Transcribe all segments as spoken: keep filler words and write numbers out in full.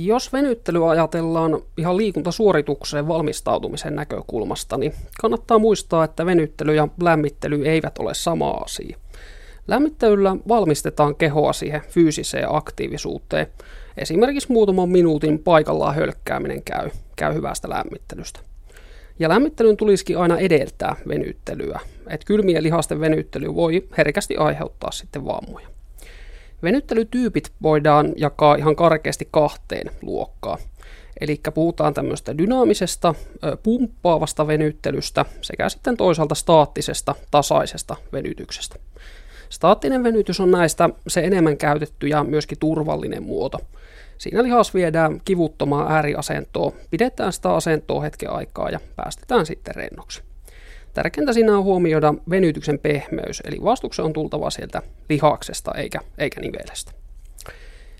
Jos venyttelyä ajatellaan ihan liikuntasuoritukseen valmistautumisen näkökulmasta, niin kannattaa muistaa, että venyttely ja lämmittely eivät ole sama asia. Lämmittelyllä valmistetaan kehoa siihen fyysiseen aktiivisuuteen. Esimerkiksi muutaman minuutin paikallaan hölkkääminen käy, käy hyvästä lämmittelystä. Ja lämmittelyn tulisikin aina edeltää venyttelyä. Et kylmien lihasten venyttely voi herkästi aiheuttaa sitten vammoja. Venyttelytyypit voidaan jakaa ihan karkeasti kahteen luokkaan. Eli puhutaan tämmöistä dynaamisesta, pumppaavasta venyttelystä sekä sitten toisaalta staattisesta, tasaisesta venytyksestä. Staattinen venytys on näistä se enemmän käytetty ja myöskin turvallinen muoto. Siinä lihas viedään kivuttomaan ääriasentoon, pidetään sitä asentoa hetken aikaa ja päästetään sitten rennoksi. Tärkeintä siinä on huomioida venytyksen pehmeys, eli vastuksen on tultava sieltä lihaksesta eikä, eikä nivelestä.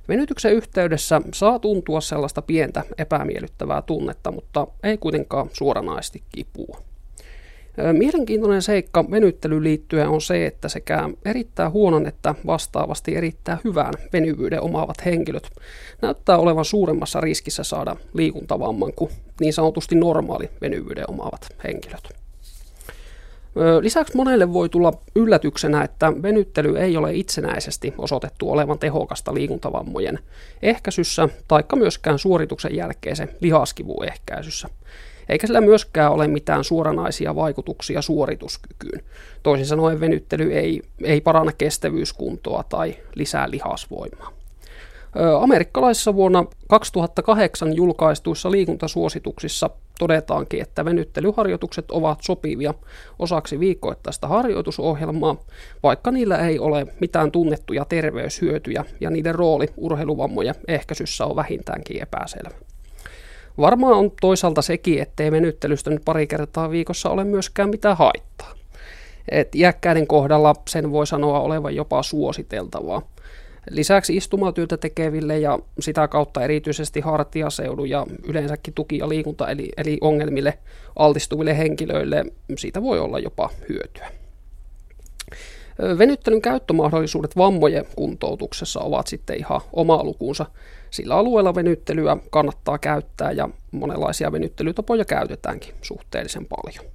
Venytyksen yhteydessä saa tuntua sellaista pientä epämiellyttävää tunnetta, mutta ei kuitenkaan suoranaisesti kipua. Mielenkiintoinen seikka venyttelyyn liittyen on se, että sekä erittäin huonon että vastaavasti erittäin hyvän venyvyyden omaavat henkilöt näyttää olevan suuremmassa riskissä saada liikuntavamman kuin niin sanotusti normaali venyvyyden omaavat henkilöt. Lisäksi monelle voi tulla yllätyksenä, että venyttely ei ole itsenäisesti osoitettu olevan tehokasta liikuntavammojen ehkäisyssä tai myöskään suorituksen jälkeisen lihaskivun ehkäisyssä. Eikä sillä myöskään ole mitään suoranaisia vaikutuksia suorituskykyyn. Toisin sanoen venyttely ei, ei paranna kestävyyskuntoa tai lisää lihasvoimaa. Amerikkalaisissa vuonna kaksituhattakahdeksan julkaistuissa liikuntasuosituksissa todetaankin, että venyttelyharjoitukset ovat sopivia osaksi viikoittaista harjoitusohjelmaa, vaikka niillä ei ole mitään tunnettuja terveyshyötyjä ja niiden rooli urheiluvammojen ehkäisyssä on vähintäänkin epäselvä. Varmaan on toisaalta sekin, ettei venyttelystä nyt pari kertaa viikossa ole myöskään mitään haittaa. Et iäkkäiden kohdalla sen voi sanoa olevan jopa suositeltavaa. Lisäksi istumatyötä tekeville ja sitä kautta erityisesti hartiaseudun ja yleensäkin tuki- ja liikunta- eli, eli ongelmille altistuville henkilöille siitä voi olla jopa hyötyä. Venyttelyn käyttömahdollisuudet vammojen kuntoutuksessa ovat sitten ihan oma lukuunsa. Sillä alueella venyttelyä kannattaa käyttää ja monenlaisia venyttelytapoja käytetäänkin suhteellisen paljon.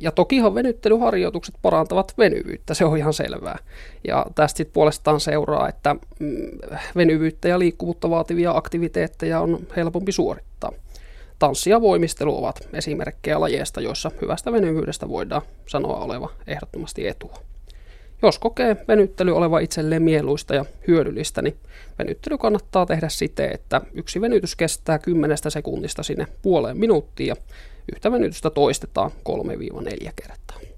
Ja tokihan venyttelyharjoitukset parantavat venyvyyttä, se on ihan selvää. Ja tästä sitten puolestaan seuraa, että venyvyyttä ja liikkuvuutta vaativia aktiviteetteja on helpompi suorittaa. Tanssi ja voimistelu ovat esimerkkejä lajeista, joissa hyvästä venyvyydestä voidaan sanoa oleva ehdottomasti etua. Jos kokee venyttely olevan itselleen mieluista ja hyödyllistä, niin venyttely kannattaa tehdä siten, että yksi venytys kestää kymmenestä sekunnista sinne puoleen minuuttiin ja yhtä venytystä toistetaan kolme neljä kertaa.